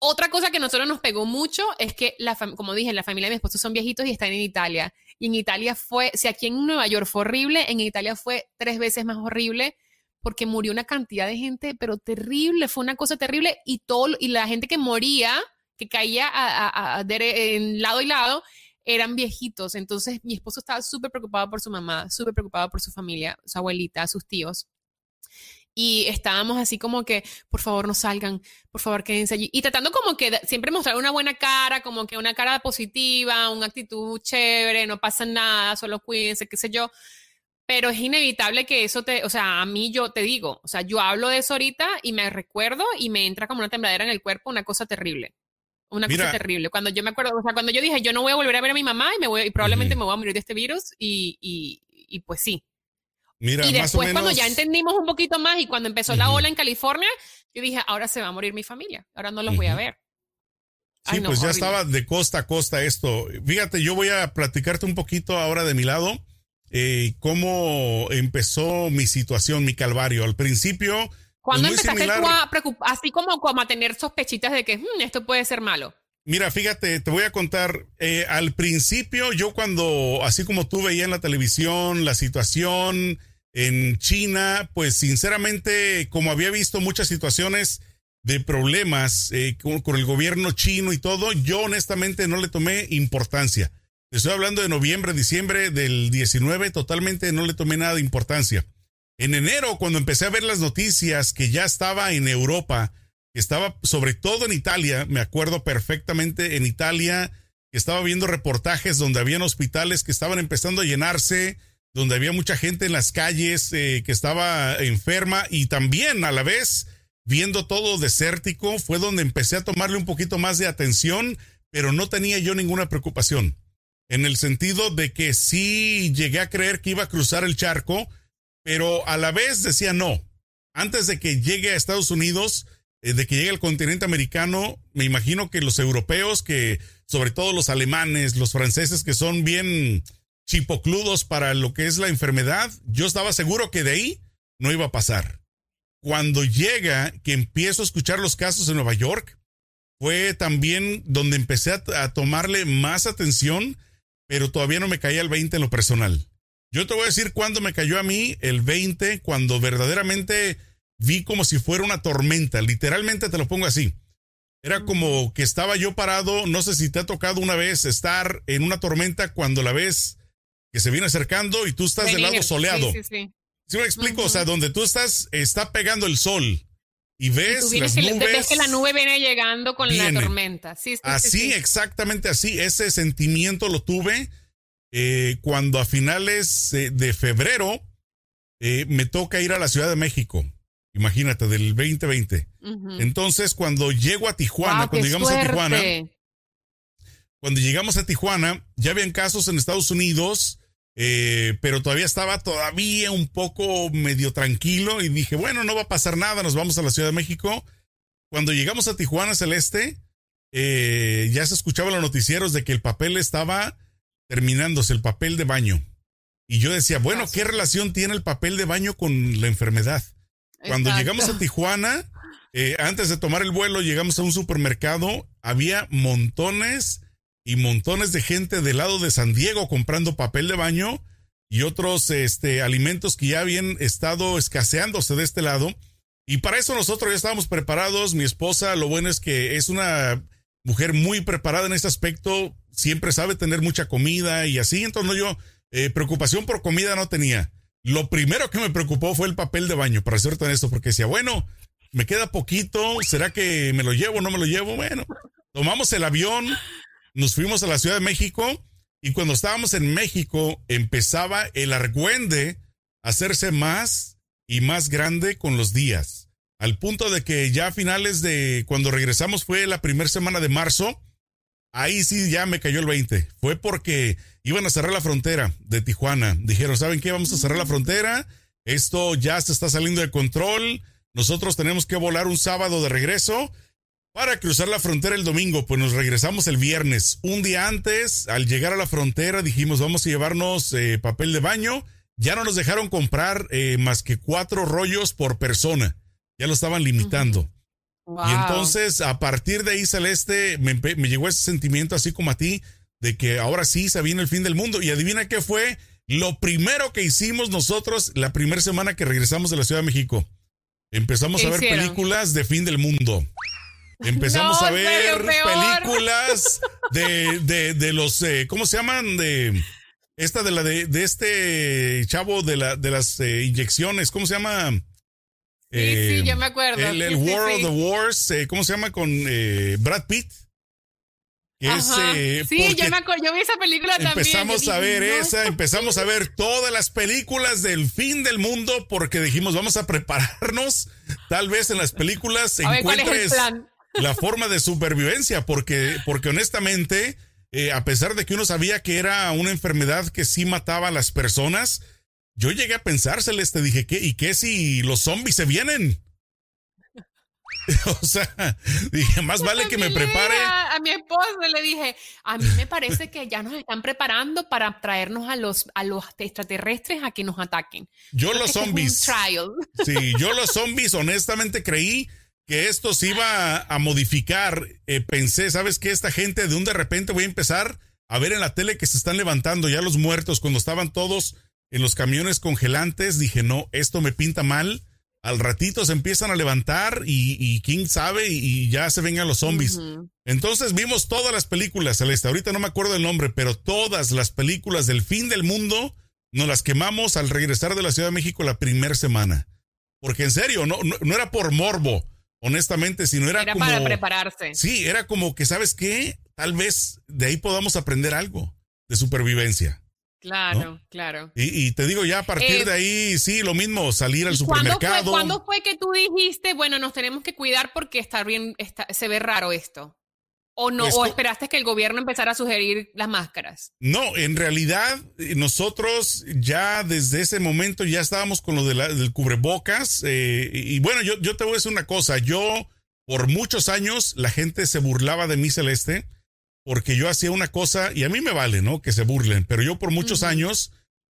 Otra cosa que a nosotros nos pegó mucho es que, la fam- como dije, la familia de mi esposo son viejitos y están en Italia. Y en Italia fue, si aquí en Nueva York fue horrible, en Italia fue tres veces más horrible, porque murió una cantidad de gente, pero terrible, fue una cosa terrible. Y, todo, y la gente que moría, que caía a, a, a, de, en lado y lado, eran viejitos. Entonces mi esposo estaba súper preocupado por su mamá, súper preocupado por su familia, su abuelita, sus tíos, y estábamos así como que, por favor no salgan, por favor quédense allí, y tratando como que siempre mostrar una buena cara, como que una cara positiva, una actitud chévere, no pasa nada, solo cuídense, qué sé yo. Pero es inevitable que eso te, o sea, a mí yo te digo, o sea, yo hablo de eso ahorita y me recuerdo y me entra como una tembladera en el cuerpo, una cosa terrible. Una Mira, cosa terrible. Cuando yo me acuerdo, o sea, cuando yo dije, yo no voy a volver a ver a mi mamá y, me voy, y probablemente uh-huh. me voy a morir de este virus, y, y, y pues sí. Mira, y después más o menos, cuando ya entendimos un poquito más y cuando empezó uh-huh. la ola en California, yo dije, ahora se va a morir mi familia, ahora no los uh-huh. voy a ver. Ay, sí, no, pues horrible. Ya estaba de costa a costa esto. Fíjate, yo voy a platicarte un poquito ahora de mi lado, eh, cómo empezó mi situación, mi calvario. Al principio... ¿Cuándo pues empezaste similar, tú a preocupar, así como, como a tener sospechitas de que hmm, esto puede ser malo? Mira, fíjate, te voy a contar, eh, al principio yo cuando, así como tú veías en la televisión la situación en China, pues sinceramente, como había visto muchas situaciones de problemas eh, con, con el gobierno chino y todo, yo honestamente no le tomé importancia. Estoy hablando de noviembre, diciembre del diecinueve, totalmente no le tomé nada de importancia. En enero, cuando empecé a ver las noticias que ya estaba en Europa, que estaba sobre todo en Italia, me acuerdo perfectamente en Italia, que estaba viendo reportajes donde habían hospitales que estaban empezando a llenarse, donde había mucha gente en las calles eh, que estaba enferma, y también a la vez viendo todo desértico, fue donde empecé a tomarle un poquito más de atención, pero no tenía yo ninguna preocupación. En el sentido de que sí llegué a creer que iba a cruzar el charco, pero a la vez decía no. Antes de que llegue a Estados Unidos, eh, de que llegue al continente americano, me imagino que los europeos, que sobre todo los alemanes, los franceses, que son bien chipocludos para lo que es la enfermedad, yo estaba seguro que de ahí no iba a pasar. Cuando llega, que empiezo a escuchar los casos en Nueva York, fue también donde empecé a, a tomarle más atención, pero todavía no me caía el veinte en lo personal. Yo te voy a decir cuándo me cayó a mí el veinte, cuando verdaderamente vi como si fuera una tormenta. Literalmente te lo pongo así. Era como que estaba yo parado, no sé si te ha tocado una vez estar en una tormenta cuando la ves que se viene acercando y tú estás del lado soleado. Sí, sí, sí. ¿Sí me explico? Uh-huh. O sea, donde tú estás, está pegando el sol y ves y las que nubes. Ves que la nube viene llegando con viene. la tormenta. Sí, sí, así, sí, sí. Exactamente así. Ese sentimiento lo tuve. Eh, cuando a finales eh, de febrero eh, me toca ir a la Ciudad de México, imagínate, del veinte veinte. Uh-huh. Entonces, cuando llego a Tijuana, wow, cuando llegamos suerte. a Tijuana, cuando llegamos a Tijuana, ya habían casos en Estados Unidos, eh, pero todavía estaba todavía un poco medio tranquilo y dije, bueno, no va a pasar nada, nos vamos a la Ciudad de México. Cuando llegamos a Tijuana, Celeste, eh, ya se escuchaban los noticieros de que el papel estaba... terminándose el papel de baño. Y yo decía, bueno, ¿qué relación tiene el papel de baño con la enfermedad? Cuando Exacto. llegamos a Tijuana, eh, antes de tomar el vuelo, llegamos a un supermercado, había montones y montones de gente del lado de San Diego comprando papel de baño y otros este, alimentos que ya habían estado escaseándose de este lado. Y para eso nosotros ya estábamos preparados. Mi esposa, lo bueno es que es una mujer muy preparada en este aspecto, siempre sabe tener mucha comida y así, entonces no, yo eh, preocupación por comida no tenía. Lo primero que me preocupó fue el papel de baño, para ser honesto, porque decía, bueno, me queda poquito, ¿será que me lo llevo o no me lo llevo? Bueno, tomamos el avión, nos fuimos a la Ciudad de México y cuando estábamos en México empezaba el argüende a hacerse más y más grande con los días, al punto de que ya a finales de cuando regresamos fue la primera semana de marzo. Ahí sí ya me cayó el veinte. Fue porque iban a cerrar la frontera de Tijuana. Dijeron, ¿saben qué? Vamos a cerrar la frontera. Esto ya se está saliendo de control. Nosotros tenemos que volar un sábado de regreso. para cruzar la frontera el domingo, pues nos regresamos el viernes. Un día antes, al llegar a la frontera, dijimos, vamos a llevarnos eh, papel de baño. Ya no nos dejaron comprar eh, más que cuatro rollos por persona. Ya lo estaban limitando. Wow. Y entonces, a partir de ahí, Celeste, me, me llegó ese sentimiento, así como a ti, de que ahora sí se viene el fin del mundo. Y adivina qué fue lo primero que hicimos nosotros la primera semana que regresamos de la Ciudad de México. Empezamos a ver hicieron? películas de fin del mundo. Empezamos no, a ver películas de, de, de los, eh, ¿cómo se llaman? De esta de la de, de este chavo de la de las eh, inyecciones, ¿cómo se llama? Eh, sí, sí, yo me acuerdo. El, el sí, War sí, sí. of the Wars, eh, ¿cómo se llama? Con eh, Brad Pitt. Es, eh, sí, yo me acuerdo, yo vi esa película empezamos también. Empezamos a ver no, esa, empezamos a ver todas las películas del fin del mundo porque dijimos, vamos a prepararnos, tal vez en las películas a encuentres ver, la forma de supervivencia, porque, porque honestamente, eh, a pesar de que uno sabía que era una enfermedad que sí mataba a las personas, yo llegué a pensar, Celeste, dije, ¿qué, ¿y qué si los zombies se vienen? O sea, dije, más vale que me prepare. A, a mi esposo le dije, a mí me parece que ya nos están preparando para traernos a los, a los extraterrestres a que nos ataquen. Yo Creo los zombies. Este sí, yo los zombies honestamente creí que esto se iba a, a modificar. Eh, pensé, ¿sabes qué? Esta gente de un de repente voy a empezar a ver en la tele que se están levantando ya los muertos cuando estaban todos en los camiones congelantes. Dije, no, esto me pinta mal. Al ratito se empiezan a levantar y, y quién sabe y, y ya se vengan los zombies. Uh-huh. Entonces vimos todas las películas, Celeste. Ahorita no me acuerdo el nombre, pero todas las películas del fin del mundo nos las quemamos al regresar de la Ciudad de México la primera semana. Porque en serio, no, no, no era por morbo, honestamente, sino era, era como... Era para prepararse. Sí, era como que, ¿sabes qué? Tal vez de ahí podamos aprender algo de supervivencia. Claro, ¿no? claro. Y, y te digo ya a partir eh, de ahí, sí, lo mismo, salir al supermercado. ¿Cuándo fue, ¿cuándo fue que tú dijiste, bueno, nos tenemos que cuidar porque está bien, está, se ve raro esto? ¿O no? Esto, ¿o esperaste que el gobierno empezara a sugerir las máscaras? No, en realidad nosotros ya desde ese momento ya estábamos con lo de la, del cubrebocas. Eh, y, y bueno, yo, yo te voy a decir una cosa. Yo por muchos años la gente se burlaba de mí, Celeste. Porque yo hacía una cosa, y a mí me vale, ¿no? Que se burlen, pero yo por muchos uh-huh. años,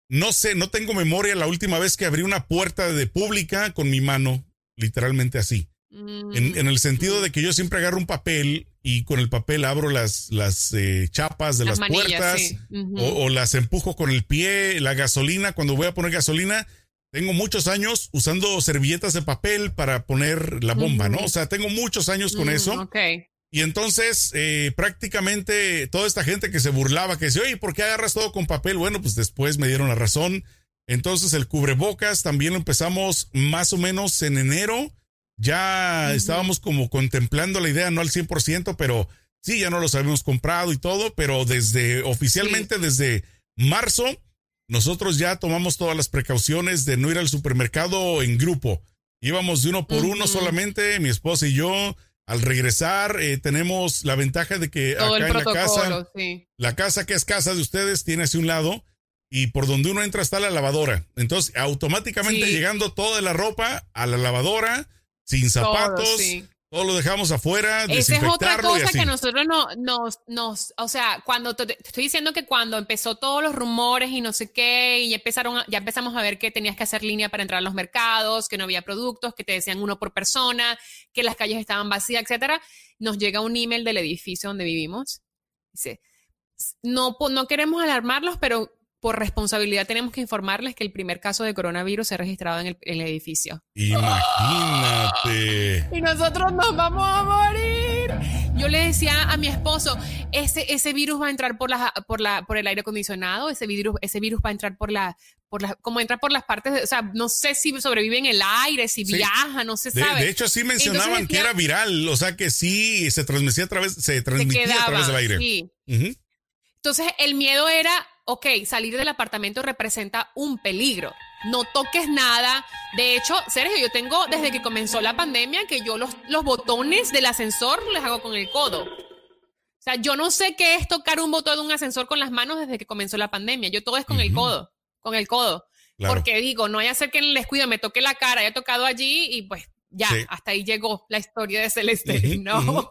no sé, no tengo memoria la última vez que abrí una puerta de pública con mi mano, literalmente así. Uh-huh. En, en el sentido de que yo siempre agarro un papel y con el papel abro las, las eh, chapas de las, las manillas, puertas, sí. uh-huh. o, o las empujo con el pie, la gasolina, cuando voy a poner gasolina, tengo muchos años usando servilletas de papel para poner la bomba, uh-huh. ¿no? O sea, tengo muchos años con uh-huh. eso. Okay. Y entonces eh, prácticamente toda esta gente que se burlaba, que decía, oye, ¿por qué agarras todo con papel? Bueno, pues después me dieron la razón. Entonces el cubrebocas también lo empezamos más o menos en enero. Ya uh-huh. estábamos como contemplando la idea, no al cien por ciento, pero sí, ya no los habíamos comprado y todo. Pero desde oficialmente sí. desde marzo, nosotros ya tomamos todas las precauciones de no ir al supermercado en grupo. Íbamos de uno por uh-huh. uno solamente, mi esposa y yo. Al regresar eh, tenemos la ventaja de que todo acá en la casa, sí. la casa que es casa de ustedes tiene hacia un lado y por donde uno entra está la lavadora. Entonces automáticamente sí. llegando toda la ropa a la lavadora, sin zapatos, todo, sí. todo lo dejamos afuera, desinfectarlo y así. Esa es otra cosa que nosotros no, nos, nos, o sea, cuando te, te estoy diciendo que cuando empezó todos los rumores y no sé qué y empezaron, a, ya empezamos a ver que tenías que hacer línea para entrar a los mercados, que no había productos, que te decían uno por persona, que las calles estaban vacías, etcétera. Nos llega un email del edificio donde vivimos. Dice, no, no queremos alarmarlos, pero por responsabilidad tenemos que informarles que el primer caso de coronavirus se ha registrado en el, en el edificio. Imagínate. ¡Oh! Y nosotros nos vamos a morir. Yo le decía a mi esposo, ese, ese virus va a entrar por la, por la, por el aire acondicionado, ese virus, ese virus va a entrar por la, por la, como entra por las partes, de, o sea, no sé si sobrevive en el aire, si sí. viaja, no se sabe. De, de hecho, sí mencionaban Entonces, decía, que era viral, o sea, que sí se transmitía a través, se transmitía se quedaba, a través del aire. Sí. Uh-huh. Entonces, el miedo era ok, salir del apartamento representa un peligro. No toques nada. De hecho, Sergio, yo tengo desde que comenzó la pandemia que yo los, los botones del ascensor les hago con el codo. O sea, yo no sé qué es tocar un botón de un ascensor con las manos desde que comenzó la pandemia. Yo todo es con uh-huh. el codo, con el codo. Claro. Porque digo, no vaya a ser que en el descuido me toque la cara, haya tocado allí y pues Ya, sí. Hasta ahí llegó la historia de Celeste, uh-huh, ¿no? Uh-huh.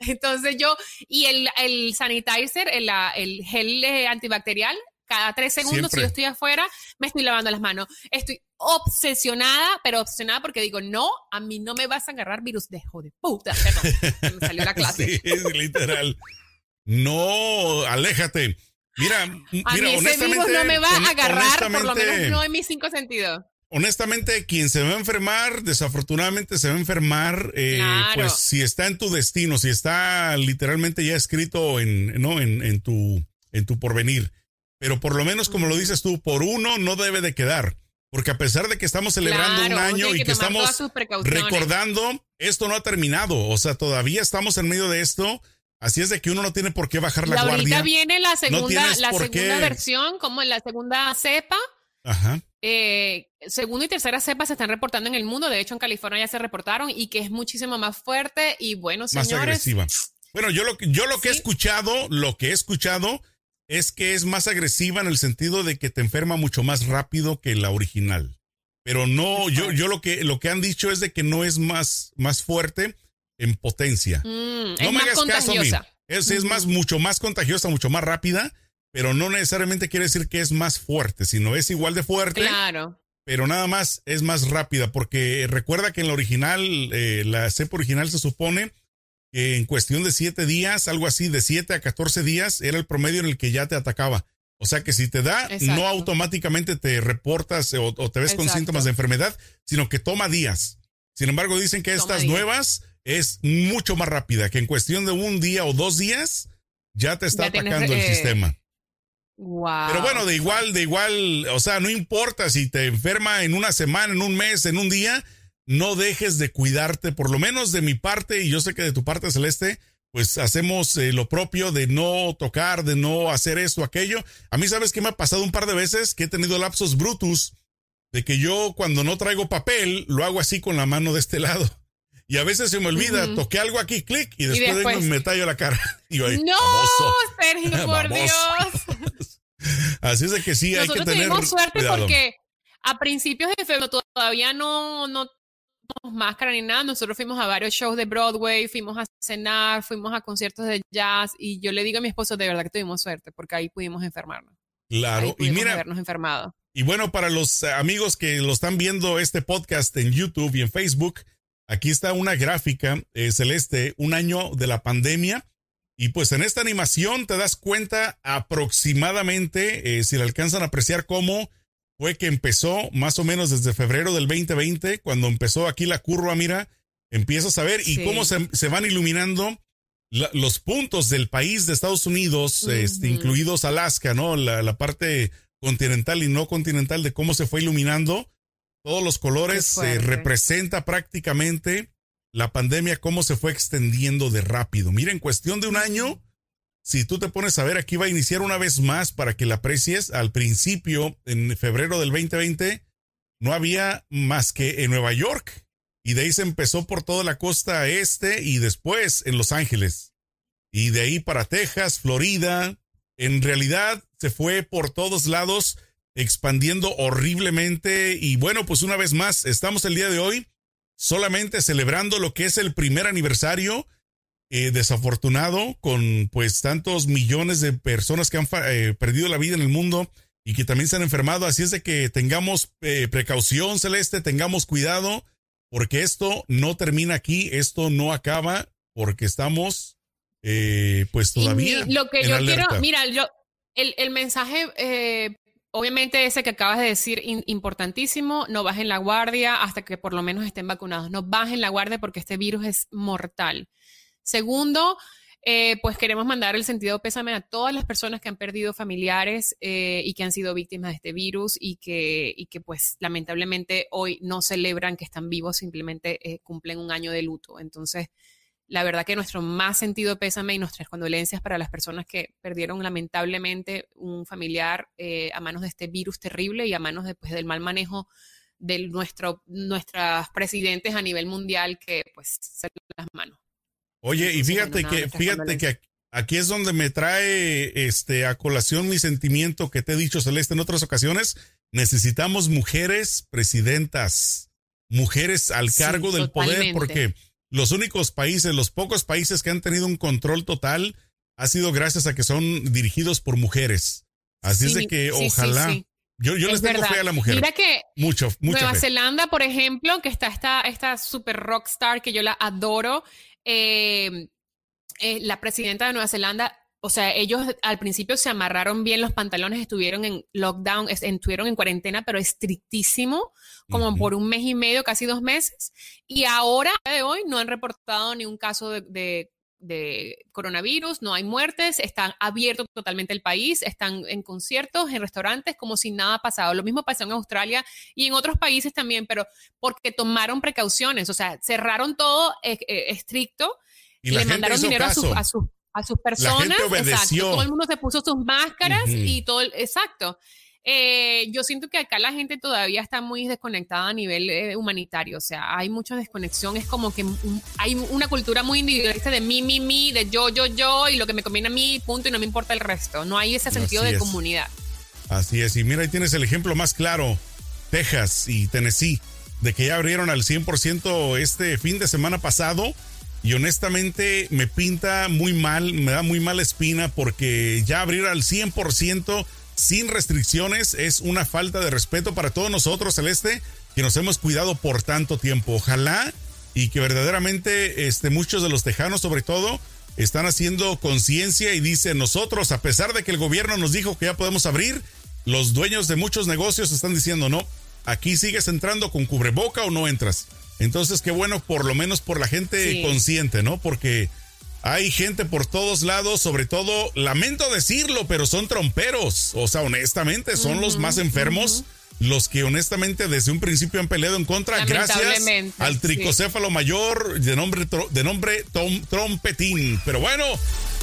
Entonces yo, y el, el sanitizer, el, el gel antibacterial, cada tres segundos, siempre. Si yo estoy afuera, me estoy lavando las manos. Estoy obsesionada, pero obsesionada porque digo, no, a mí no me vas a agarrar virus de joder puta. Perdón, me salió la clase. Sí, literal. No, aléjate. Mira, a mira, mí ese virus no me va a agarrar, por lo menos no en mis cinco sentidos. Honestamente, quien se va a enfermar, desafortunadamente se va a enfermar, eh, claro. Pues si está en tu destino, si está literalmente ya escrito en, no, en, en tu, en tu porvenir. Pero por lo menos, como lo dices tú, por uno no debe de quedar, porque a pesar de que estamos celebrando, claro, un año que y que estamos recordando, esto no ha terminado, o sea, todavía estamos en medio de esto. Así es de que uno no tiene por qué bajar la, la guardia. Ahorita viene la segunda, no la segunda qué. versión, como en la segunda cepa. Ajá. Eh, segunda y tercera cepa se están reportando en el mundo. De hecho, en California ya se reportaron y que es muchísimo más fuerte y bueno, más señores. Más agresiva. Bueno, yo lo, yo lo que ¿Sí? he escuchado, lo que he escuchado es que es más agresiva en el sentido de que te enferma mucho más rápido que la original. Pero no, yo, yo lo que, lo que han dicho es de que no es más, más fuerte. En potencia. Mm, no me hagas caso a mí. Es, es más, mucho más contagiosa, mucho más rápida, pero no necesariamente quiere decir que es más fuerte, sino es igual de fuerte. Claro. Pero nada más es más rápida, porque recuerda que en la original, eh, la cepa original se supone que en cuestión de siete días, algo así, de siete a catorce días, era el promedio en el que ya te atacaba. O sea que si te da, exacto, no automáticamente te reportas o, o te ves, exacto, con síntomas de enfermedad, sino que toma días. Sin embargo, dicen que toma estas días. nuevas... es mucho más rápida, que en cuestión de un día o dos días ya te está ya atacando tienes, eh, el sistema. Wow. Pero bueno, de igual, de igual, o sea, no importa si te enferma en una semana, en un mes, en un día, no dejes de cuidarte, por lo menos de mi parte, y yo sé que de tu parte, Celeste, pues hacemos eh, lo propio de no tocar, de no hacer esto, aquello. A mí, ¿sabes qué me ha pasado un par de veces? Que he tenido lapsos brutos de que yo cuando no traigo papel, lo hago así con la mano de este lado. Y a veces se me olvida, uh-huh, toqué algo aquí, clic, y después, y después... me tallo la cara. Y yo, ¡no, famoso, Sergio, por Dios! Así es de que sí, nosotros hay que tener tuvimos suerte cuidado. Porque a principios de febrero todavía no no teníamos máscara ni nada. Nosotros fuimos a varios shows de Broadway, fuimos a cenar, fuimos a conciertos de jazz. Y yo le digo a mi esposo, de verdad que tuvimos suerte, porque ahí pudimos enfermarnos. Claro, ahí pudimos y mira, habernos enfermado. Y bueno, para los amigos que lo están viendo este podcast en YouTube y en Facebook, aquí está una gráfica, eh, Celeste, un año de la pandemia. Y pues en esta animación te das cuenta aproximadamente, eh, si le alcanzan a apreciar cómo fue que empezó más o menos desde febrero del veinte veinte, cuando empezó aquí la curva, mira, empiezas a ver sí. y cómo se, se van iluminando la, los puntos del país de Estados Unidos, uh-huh. este, incluidos Alaska, ¿no? La, la parte continental y no continental de cómo se fue iluminando. Todos los colores eh, representa prácticamente la pandemia, cómo se fue extendiendo de rápido. Mira, en cuestión de un año, si tú te pones a ver, aquí va a iniciar una vez más para que la aprecies. Al principio, en febrero del veinte veinte, no había más que en Nueva York. Y de ahí se empezó por toda la costa este y después en Los Ángeles. Y de ahí para Texas, Florida. En realidad se fue por todos lados, expandiendo horriblemente. Y bueno, pues una vez más, estamos el día de hoy solamente celebrando lo que es el primer aniversario eh, desafortunado con pues tantos millones de personas que han eh, perdido la vida en el mundo y que también se han enfermado. Así es de que tengamos eh, precaución, Celeste, tengamos cuidado, porque esto no termina aquí, esto no acaba, porque estamos eh, pues todavía mi, lo que en yo alerta. Quiero, mira, yo, el, el mensaje eh, obviamente ese que acabas de decir, importantísimo, no bajen la guardia hasta que por lo menos estén vacunados. No bajen la guardia porque este virus es mortal. Segundo, eh, pues queremos mandar el sentido pésame a todas las personas que han perdido familiares eh, y que han sido víctimas de este virus y que, y que pues lamentablemente hoy no celebran que están vivos, simplemente eh, cumplen un año de luto. Entonces, la verdad que nuestro más sentido pésame y nuestras condolencias para las personas que perdieron lamentablemente un familiar eh, a manos de este virus terrible y a manos de, pues, del mal manejo de nuestro, nuestras presidentes a nivel mundial, que pues se las manos. Oye, y fíjate no, que fíjate que aquí es donde me trae este, a colación mi sentimiento que te he dicho, Celeste, en otras ocasiones. Necesitamos mujeres presidentas. mujeres al cargo sí, del totalmente. poder, porque los únicos países, los pocos países que han tenido un control total ha sido gracias a que son dirigidos por mujeres. Así sí, es de que sí, ojalá... Sí, sí. Yo, yo les tengo fe a la mujer. Mira que mucho, mucho Nueva fe. Zelanda, por ejemplo, que está esta, esta super rockstar que yo la adoro, eh, eh, la presidenta de Nueva Zelanda, o sea, ellos al principio se amarraron bien los pantalones, estuvieron en lockdown, estuvieron en cuarentena, pero estrictísimo, como uh-huh. por un mes y medio, casi dos meses, y ahora, de hoy, no han reportado ni un caso de... de de coronavirus, no hay muertes, están abiertos totalmente el país, están en conciertos, en restaurantes, como si nada ha pasado. Lo mismo pasó en Australia y en otros países también, pero porque tomaron precauciones, o sea, cerraron todo eh, eh, estricto, y le mandaron dinero a sus, a, sus, a sus personas, exacto, todo el mundo se puso sus máscaras uh-huh. y todo, el, exacto. Eh, yo siento que acá la gente todavía está muy desconectada a nivel eh, humanitario, o sea, hay mucha desconexión, es como que un, hay una cultura muy individualista de mí, mí, mí, de yo, yo, yo, y lo que me conviene a mí, punto, y no me importa el resto, no hay ese sentido de comunidad. Así es, y mira, ahí tienes el ejemplo más claro, Texas y Tennessee, de que ya abrieron al cien por ciento este fin de semana pasado, y honestamente me pinta muy mal, me da muy mala espina, porque ya abrir al cien por ciento sin restricciones es una falta de respeto para todos nosotros, Celeste, que nos hemos cuidado por tanto tiempo. Ojalá y que verdaderamente este, muchos de los tejanos, sobre todo, están haciendo conciencia y dicen nosotros, a pesar de que el gobierno nos dijo que ya podemos abrir, los dueños de muchos negocios están diciendo no, aquí sigues entrando con cubreboca o no entras. Entonces, qué bueno, por lo menos por la gente sí. consciente, ¿no? Porque... hay gente por todos lados, sobre todo, lamento decirlo, pero son tromperos. O sea, honestamente, son uh-huh, los más enfermos, uh-huh. los que honestamente desde un principio han peleado en contra, gracias al tricocéfalo sí. mayor de nombre, de nombre Tom, Trompetín. Pero bueno,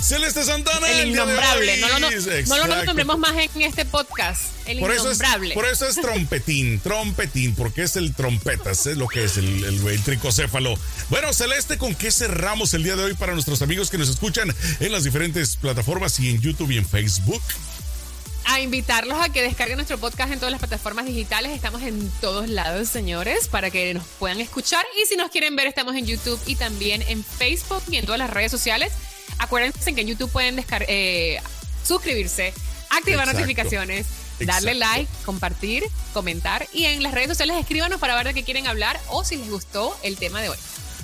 Celeste Santana. El innombrable. El no, no, no, no lo nombremos más en este podcast. El por innombrable. Eso es, por eso es Trompetín, Trompetín, porque es el trompetas, es lo que es el, el, el tricocéfalo. Bueno, Celeste, ¿con qué cerramos el día de hoy para nuestros amigos que nos escuchan en las diferentes plataformas y en YouTube y en Facebook? A invitarlos a que descarguen nuestro podcast en todas las plataformas digitales. Estamos en todos lados, señores, para que nos puedan escuchar. Y si nos quieren ver, estamos en YouTube y también en Facebook y en todas las redes sociales. Acuérdense que en YouTube pueden descargar, eh, suscribirse, activar Exacto. notificaciones. Darle Exacto. like, compartir, comentar y en las redes sociales escríbanos para ver de qué quieren hablar o si les gustó el tema de hoy.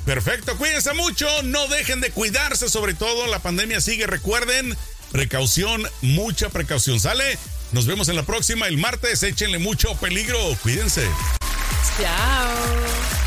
Perfecto, cuídense mucho, no dejen de cuidarse, sobre todo la pandemia sigue, recuerden, precaución, mucha precaución, ¿sale? Nos vemos en la próxima, el martes, échenle mucho peligro, cuídense. Chao.